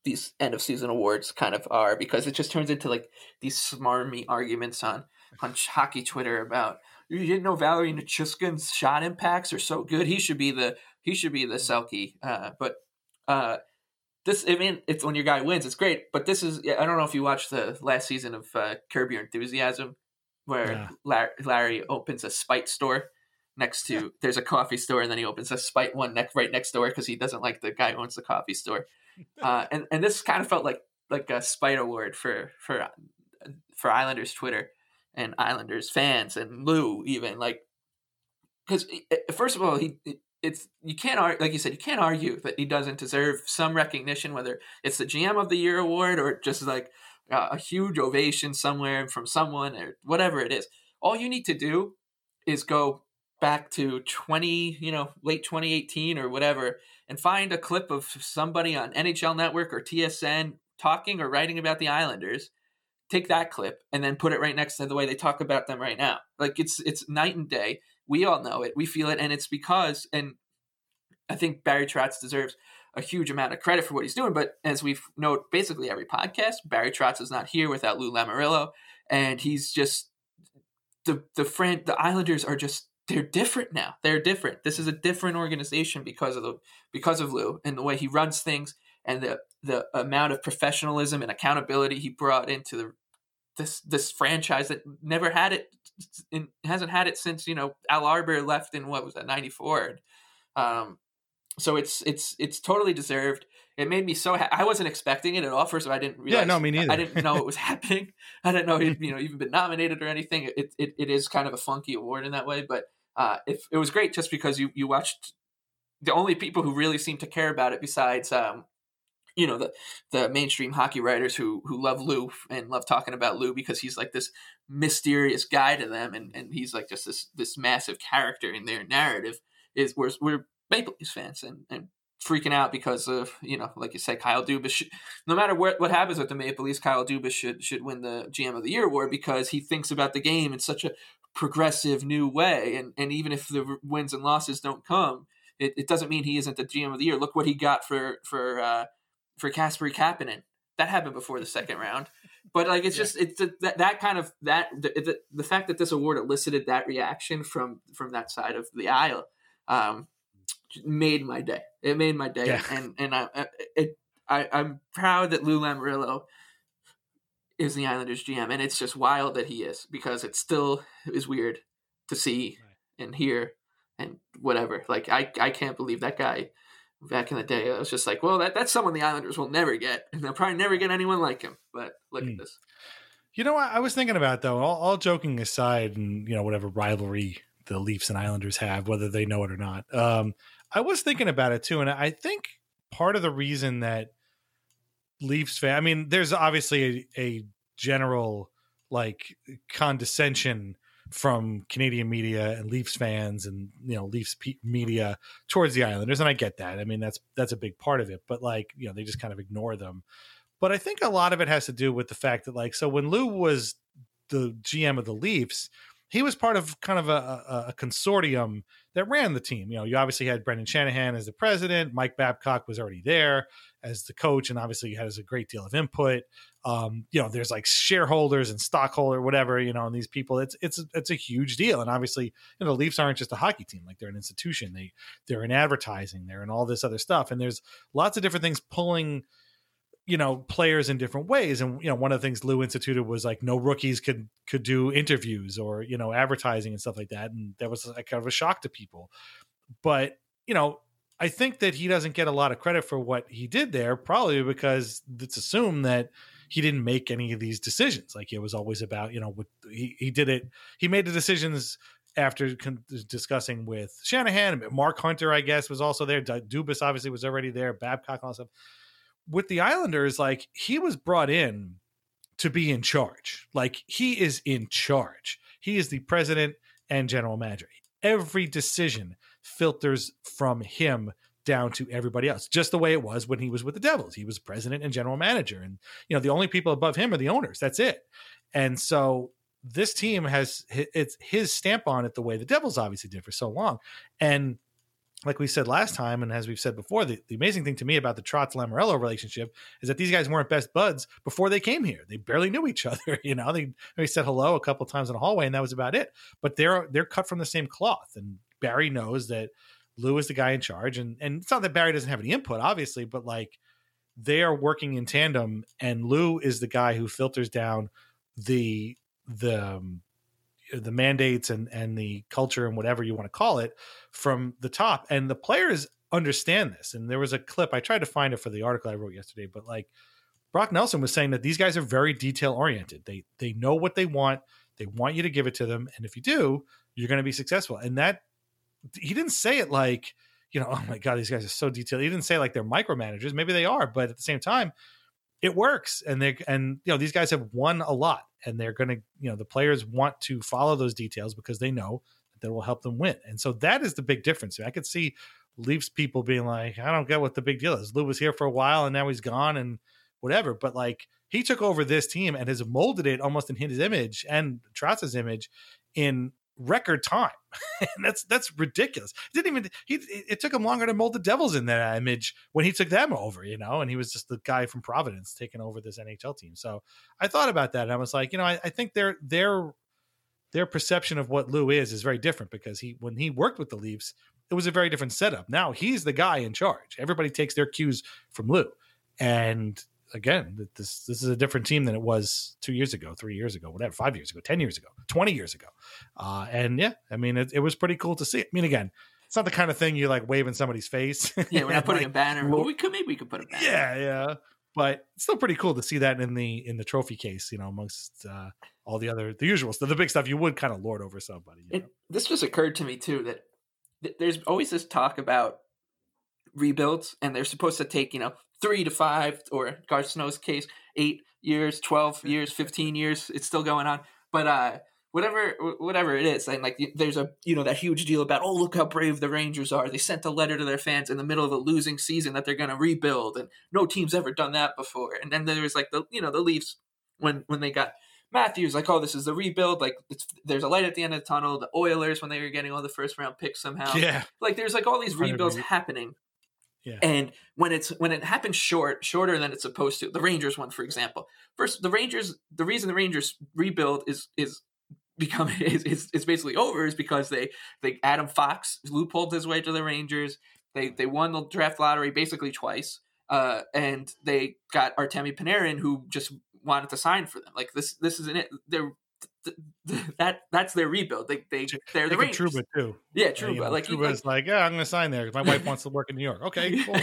these end of season awards kind of are, because it just turns into like these smarmy arguments on, on hockey Twitter about, you didn't know Valerie Nichushkin's shot impacts are so good. He should be the he should be the Selke. Uh, but uh, this, I mean, it's when your guy wins, it's great. But this is, I don't know if you watched the last season of uh, Curb Your Enthusiasm where yeah. Larry, Larry opens a spite store next to, yeah. there's a coffee store, and then he opens a spite one neck right next door because he doesn't like the guy who owns the coffee store. Uh, and, and this kind of felt like like a spite award for for for Islanders Twitter and Islanders fans and Lou even, like, because first of all, he it's you can't argue, like you said, you can't argue that he doesn't deserve some recognition, whether it's the G M of the Year award or just like a huge ovation somewhere from someone or whatever it is. All you need to do is go back to twenty, you know, late twenty eighteen or whatever, and find a clip of somebody on N H L Network or T S N talking or writing about the Islanders. Take that clip and then put it right next to the way they talk about them right now. Like it's it's night and day. We all know it. We feel it, and it's because, and I think Barry Trotz deserves a huge amount of credit for what he's doing. But as we've noted basically every podcast, Barry Trotz is not here without Lou Lamoriello, and he's just the the friend. The Islanders are just. They're different now. They're different. This is a different organization because of the because of Lou and the way he runs things and the the amount of professionalism and accountability he brought into the this this franchise that never had it in, hasn't had it since, you know, Al Arbor left in what was that ninety-four. Um, so it's it's it's totally deserved. It made me so ha- I wasn't expecting it at all. First of all, I didn't realize. Yeah, no, me neither. I, I didn't know it was happening. I didn't know he'd, you know, even been nominated or anything. It it it is kind of a funky award in that way, but. Uh, if it was great just because you, you watched the only people who really seem to care about it besides, um, you know, the, the mainstream hockey writers who, who love Lou and love talking about Lou because he's like this mysterious guy to them. And, and he's like just this, this massive character in their narrative is we're, we're Maple Leafs fans and, and freaking out because of, you know, like you say, Kyle Dubas, should, no matter what, what happens with the Maple Leafs, Kyle Dubas should, should win the G M of the Year award because he thinks about the game in such a progressive new way, and and even if the wins and losses don't come, it, it doesn't mean he isn't the G M of the Year. Look what he got for for uh for Kasperi Kapanen. That happened before the second round, but like it's yeah. just it's that, that kind of that the, the the fact that this award elicited that reaction from from that side of the aisle um made my day. It made my day, yeah. and and I it I I'm proud that Lou Lamoriello is the Islanders G M, and it's just wild that he is because it still is weird to see right. and hear and whatever. Like I, I can't believe that guy back in the day. I was just like, well, that that's someone the Islanders will never get, and they'll probably never get anyone like him. But look mm. at this. You know what I was thinking about though, all, all joking aside, and you know whatever rivalry the Leafs and Islanders have, whether they know it or not. Um, I was thinking about it too, and I think part of the reason that Leafs fan. I mean, there's obviously a, a general like condescension from Canadian media and Leafs fans and, you know, Leafs pe- media towards the Islanders. And I get that. I mean, that's, that's a big part of it, but like, you know, they just kind of ignore them. But I think a lot of it has to do with the fact that like, so when Lou was the G M of the Leafs, he was part of kind of a, a, a consortium that ran the team. You know, you obviously had Brendan Shanahan as the president. Mike Babcock was already there as the coach, and obviously he has a great deal of input. Um, you know, there's like shareholders and stockholder, whatever. You know, and these people, it's it's it's a huge deal. And obviously, you know, the Leafs aren't just a hockey team; like they're an institution. They they're in advertising, they're in all this other stuff, and there's lots of different things pulling. You know, players in different ways. And, you know, one of the things Lou instituted was like, no rookies could, could do interviews or, you know, advertising and stuff like that. And that was like kind of a shock to people, but, you know, I think that he doesn't get a lot of credit for what he did there, probably because it's assumed that he didn't make any of these decisions. Like it was always about, you know, what he, he did it. He made the decisions after con- discussing with Shanahan. Mark Hunter, I guess, was also there. D- Dubas obviously was already there. Babcock and all that stuff. With the Islanders, like he was brought in to be in charge. Like he is in charge. He is the president and general manager. Every decision filters from him down to everybody else, just the way it was when he was with the Devils. He was president and general manager. And, you know, the only people above him are the owners. That's it. And so this team has it's his stamp on it the way the Devils obviously did for so long. And like we said last time, and as we've said before, the, the amazing thing to me about the Trotz-Lamoriello relationship is that these guys weren't best buds before they came here. They barely knew each other. You know, they, they said hello a couple of times in the hallway, and that was about it. But they're they're cut from the same cloth, and Barry knows that Lou is the guy in charge. And, and it's not that Barry doesn't have any input, obviously, but, like, they are working in tandem, and Lou is the guy who filters down the the um, the mandates and, and the culture and whatever you want to call it from the top. And the players understand this. And there was a clip, I tried to find it for the article I wrote yesterday, but like Brock Nelson was saying that these guys are very detail oriented. They, they know what they want. They want you to give it to them. And if you do, you're going to be successful. And that he didn't say it like, you know, oh my God, these guys are so detailed. He didn't say like they're micromanagers. Maybe they are, but at the same time, it works. And they, and you know, these guys have won a lot, and they're going to, you know, the players want to follow those details because they know that, that will help them win. And so that is the big difference. I could see Leafs people being like, I don't get what the big deal is. Lou was here for a while and now he's gone and whatever. But like he took over this team and has molded it almost in his image and Trotz's image in record time. And that's, that's ridiculous. It didn't even, he, it took him longer to mold the Devils in that image when he took them over, you know, and he was just the guy from Providence taking over this N H L team. So I thought about that and I was like, you know, I, I think their, their, their perception of what Lou is, is very different because he, when he worked with the Leafs, it was a very different setup. Now he's the guy in charge. Everybody takes their cues from Lou. And again, this this is a different team than it was two years ago, three years ago, whatever, five years ago, ten years ago, twenty years ago. Uh, and yeah, I mean, it, it was pretty cool to see. I mean, again, it's not the kind of thing you like wave in somebody's face. Yeah, we're not putting like, a banner. Well, we could maybe we could put a banner. Yeah, yeah, but it's still pretty cool to see that in the in the trophy case, you know, amongst uh, all the other the usual stuff, the big stuff you would kind of lord over somebody. You know? This just occurred to me too that th- there's always this talk about rebuilds, and they're supposed to take, you know, three to five, or Garceau's case, eight years, twelve years, fifteen years. It's still going on. But uh, whatever whatever it is, and like there's a, you know, that huge deal about, oh, look how brave the Rangers are. They sent a letter to their fans in the middle of a losing season that they're going to rebuild, and no team's ever done that before. And then there was like the, you know, the Leafs when when they got Matthews, like, oh, this is the rebuild. Like, it's, there's a light at the end of the tunnel. The Oilers when they were getting all the first round picks somehow. Yeah. Like there's like all these rebuilds happening. Yeah. And when it's when it happens short, shorter than it's supposed to, the Rangers one, for example. First, the Rangers, the reason the Rangers rebuild is is become is is, is basically over is because they they Adam Fox loopholed his way to the Rangers. They they won the draft lottery basically twice, uh, and they got Artemi Panarin, who just wanted to sign for them. Like this this isn't it. They're Th- th- that that's their rebuild. They they they're the Rangers. Trouba too. Yeah, Trouba. Uh, you know, like Trouba's like, yeah, I'm gonna sign there because my wife wants to work in New York. Okay, cool.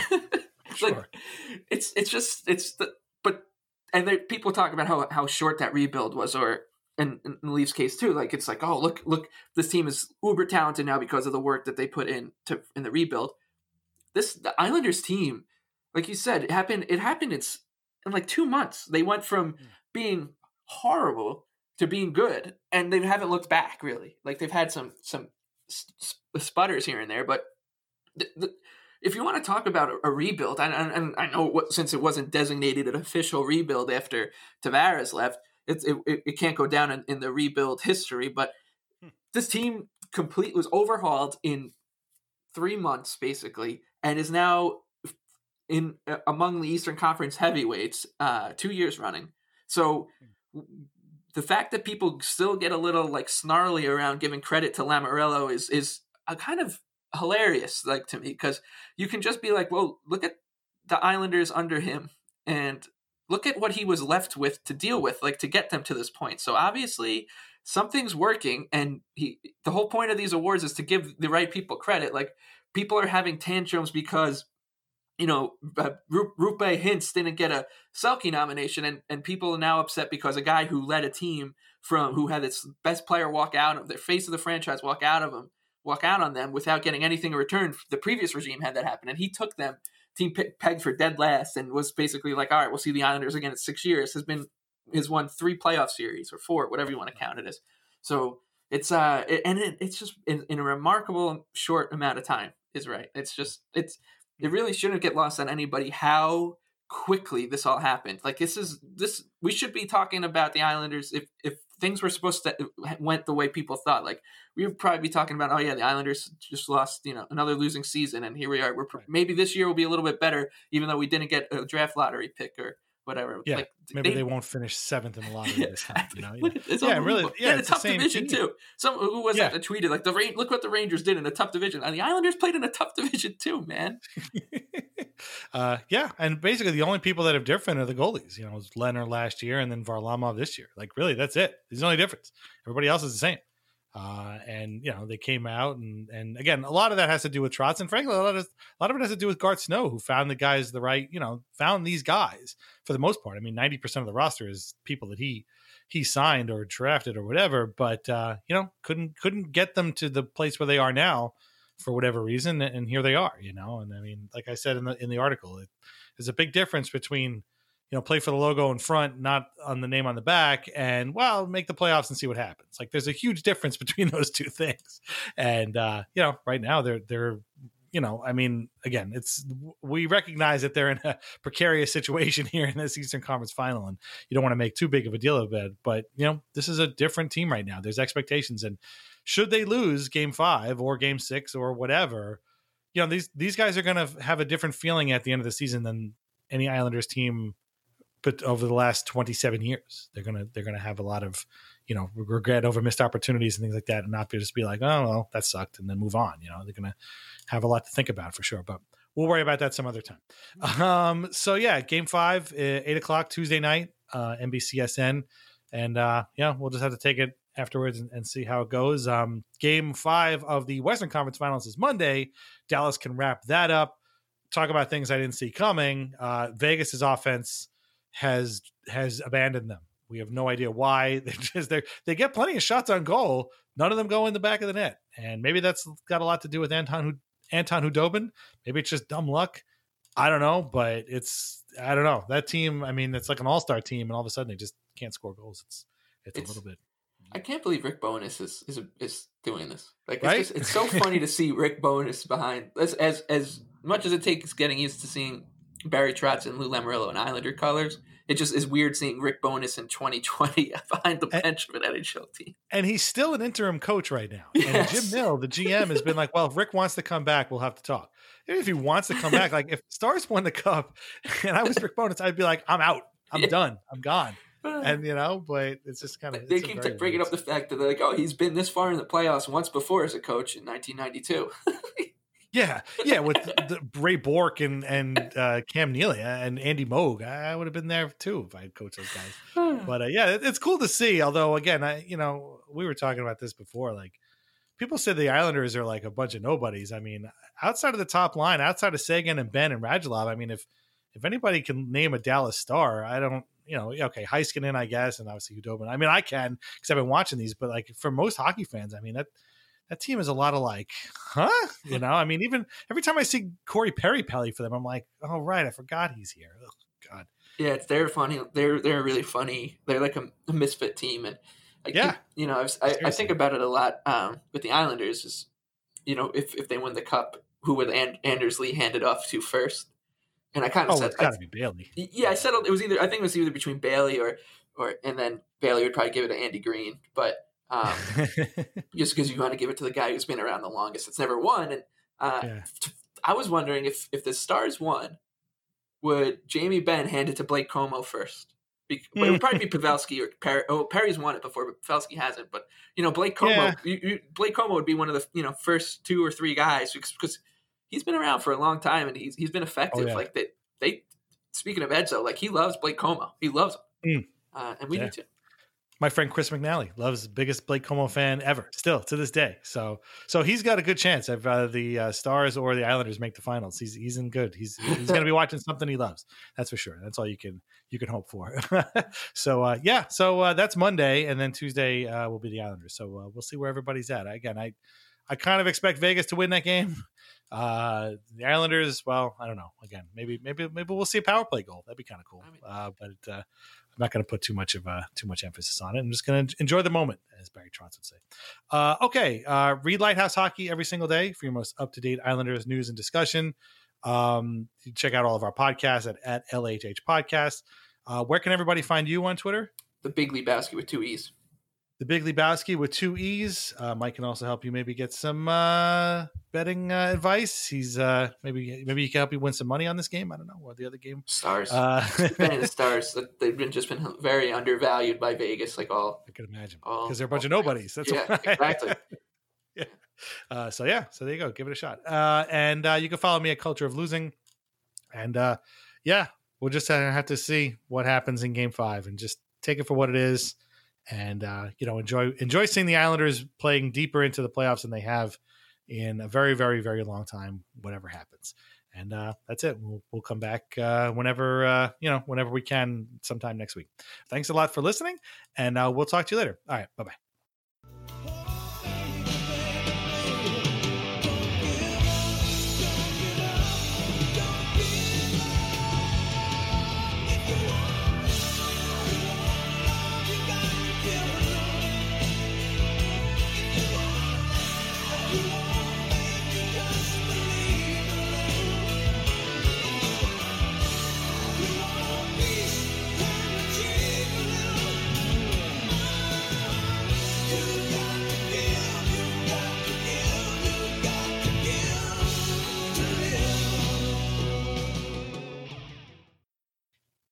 Sure. Like, it's it's just it's the, but and there, people talk about how how short that rebuild was, or and in, in the Leafs case too. Like it's like, oh look look this team is uber talented now because of the work that they put in to in the rebuild. This the Islanders team, like you said, it happened. It happened. It's in like two months. They went from mm. being horrible to being good, and they haven't looked back really. Like they've had some some sputters here and there, but th- th- if you want to talk about a, a rebuild, and, and I know what, since it wasn't designated an official rebuild after Tavares left, it it, it can't go down in, in the rebuild history. But hmm. this team complete was overhauled in three months basically, and is now in uh, among the Eastern Conference heavyweights uh, two years running. So. Hmm. The fact that people still get a little like snarly around giving credit to Lamoriello is is a kind of hilarious, like to me, because you can just be like, well, look at the Islanders under him and look at what he was left with to deal with, like to get them to this point. So obviously something's working, and he the whole point of these awards is to give the right people credit. Like people are having tantrums because, you know, uh, Rupe Hintz didn't get a Selke nomination, and, and people are now upset because a guy who led a team from who had its best player walk out of their face of the franchise, walk out of them, walk out on them without getting anything in return. The previous regime had that happen, and he took them team pe- pegged for dead last and was basically like, all right, we'll see the Islanders again in six years has been, has won three playoff series or four, whatever you want to count it as. So it's, uh, it, and it, it's just in, in a remarkable short amount of time is right. It's just, it's, It really shouldn't get lost on anybody how quickly this all happened. Like this is this we should be talking about the Islanders if if things were supposed to went the way people thought. Like we would probably be talking about, oh yeah, the Islanders just lost, you know, another losing season, and here we are. We're maybe this year will be a little bit better, even though we didn't get a draft lottery pick or whatever. Yeah, like, maybe they, they won't finish seventh in the lottery this time. You know? Yeah, it's yeah really. Yeah, and it's a tough division team. Too. Some who was yeah. that tweeted like the look what the Rangers did in a tough division, and the Islanders played in a tough division too, man. uh, yeah, and basically the only people that have different are the goalies. You know, it was Leonard last year and then Varlamov this year. Like really, that's it. There's the only difference. Everybody else is the same. Uh, and, you know, they came out and, and again, a lot of that has to do with Trotz. And frankly, a lot, of, a lot of it has to do with Garth Snow, who found the guys, the right, you know, found these guys for the most part. I mean, ninety percent of the roster is people that he, he signed or drafted or whatever, but, uh, you know, couldn't, couldn't get them to the place where they are now for whatever reason. And here they are, you know? And I mean, like I said, in the, in the article, it, there's a big difference between, you know, play for the logo in front, not on the name on the back, and, well, make the playoffs and see what happens. Like, there's a huge difference between those two things. And, uh, you know, right now they're, they're, you know, I mean, again, it's, we recognize that they're in a precarious situation here in this Eastern Conference final, and you don't want to make too big of a deal of it, but, you know, this is a different team right now. There's expectations, and should they lose game five or game six or whatever, you know, these, these guys are going to have a different feeling at the end of the season than any Islanders team. But over the last twenty-seven years, they're gonna they're gonna have a lot of, you know, regret over missed opportunities and things like that, and not be just be like, oh well, that sucked, and then move on. You know, they're gonna have a lot to think about for sure. But we'll worry about that some other time. Um, so yeah, game five, eight o'clock Tuesday night, uh, N B C S N, and uh, yeah, we'll just have to take it afterwards and, and see how it goes. Um, game five of the Western Conference Finals is Monday. Dallas can wrap that up. Talk about things I didn't see coming. Uh, Vegas's offense has has abandoned them. We have no idea why. They just they they get plenty of shots on goal. None of them go in the back of the net, and maybe that's got a lot to do with Anton Anton Hudobin. Maybe it's just dumb luck. I don't know, but it's I don't know that team. I mean, it's like an all-star team, and all of a sudden they just can't score goals. It's it's, it's a little bit. I can't believe Rick Bowness is is is doing this. Like, it's right? just, it's so funny to see Rick Bowness behind as as as much as it takes getting used to seeing Barry Trotz and Lou Lamoriello in Islander colors. It just is weird seeing Rick Bowness in twenty twenty behind the bench and, of an N H L team. And he's still an interim coach right now. Yes. And Jim Nill, the G M, has been like, well, if Rick wants to come back, we'll have to talk. Even if he wants to come back, like if Stars won the cup and I was Rick Bowness, I'd be like, I'm out. I'm yeah. done. I'm gone. And, you know, but it's just kind of... They keep t- bringing up the fact that they're like, oh, he's been this far in the playoffs once before as a coach in nineteen ninety-two. Yeah, yeah, with the Ray Bork and and uh, Cam Neely and Andy Moog, I would have been there too if I had coached those guys. But uh, yeah, it, it's cool to see. Although again, I you know we were talking about this before. Like people said, the Islanders are like a bunch of nobodies. I mean, outside of the top line, outside of Sagan and Ben and Radulov, I mean, if if anybody can name a Dallas Star, I don't. You know, okay, Heiskanen, I guess, and obviously Hudobin. I mean, I can because I've been watching these. But like for most hockey fans, I mean that. That team is a lot of like, huh? You know, I mean, even every time I see Corey Perry-Pelly for them, I'm like, oh, right, I forgot he's here. Oh, God. Yeah, it's, they're funny. They're they're really funny. They're like a, a misfit team. And, I yeah. keep, you know, I've, I, I think about it a lot um, with the Islanders is, you know, if, if they win the cup, who would and- Anders Lee hand it off to first? And I kind of oh, said, it's got to be Bailey. Yeah, I settled. It was either, I think it was either between Bailey or, or, and then Bailey would probably give it to Andy Green. But, um just because you want to give it to the guy who's been around the longest, it's never won. And uh yeah. I was wondering if if the Stars won, would Jamie Benn hand it to Blake Como first? Be- but it would probably be Pavelski or Perry. Oh, Perry's won it before, but Pavelski hasn't. But you know, Blake Como, yeah. you, you, Blake Como would be one of the you know first two or three guys because he's been around for a long time and he's he's been effective. Oh, yeah. Like they they speaking of Edzo, like he loves Blake Como, he loves him, mm. uh, and we yeah. do too. My friend Chris McNally loves the biggest Blake Como fan ever, still to this day. So, so he's got a good chance if uh, the uh, Stars or the Islanders make the finals. He's he's in good. He's he's going to be watching something he loves. That's for sure. That's all you can you can hope for. so, uh, yeah. So uh, that's Monday, and then Tuesday uh, will be the Islanders. So uh, we'll see where everybody's at. Again, I I kind of expect Vegas to win that game. Uh, the Islanders, well, I don't know. Again, maybe maybe maybe we'll see a power play goal. That'd be kind of cool. Uh, but. Uh, I'm not going to put too much of a, too much emphasis on it. I'm just going to enjoy the moment, as Barry Trotz would say. Uh, okay, uh, read Lighthouse Hockey every single day for your most up-to-date Islanders news and discussion. Um, you check out all of our podcasts at, at L H H Podcast. Uh, where can everybody find you on Twitter? The Big Lebowski with two E's. The Big Lebowski with two E's. Uh, Mike can also help you maybe get some uh, betting uh, advice. He's uh, maybe maybe he can help you win some money on this game. I don't know, or the other game. Stars. Uh, the Stars. They've been just been very undervalued by Vegas, like all. I can imagine because they're a bunch of nobodies. That's yeah, why. Exactly. yeah. Uh, so yeah, so there you go. Give it a shot, uh, and uh, you can follow me at Culture of Losing, and uh, yeah, we'll just have to see what happens in Game Five, and just take it for what it is. and uh, you know, enjoy enjoy seeing the Islanders playing deeper into the playoffs than they have in a very, very, very long time, whatever happens. And uh, that's it. We'll, we'll come back uh, whenever, uh, you know, whenever we can sometime next week. Thanks a lot for listening, and uh, we'll talk to you later. All right. Bye-bye.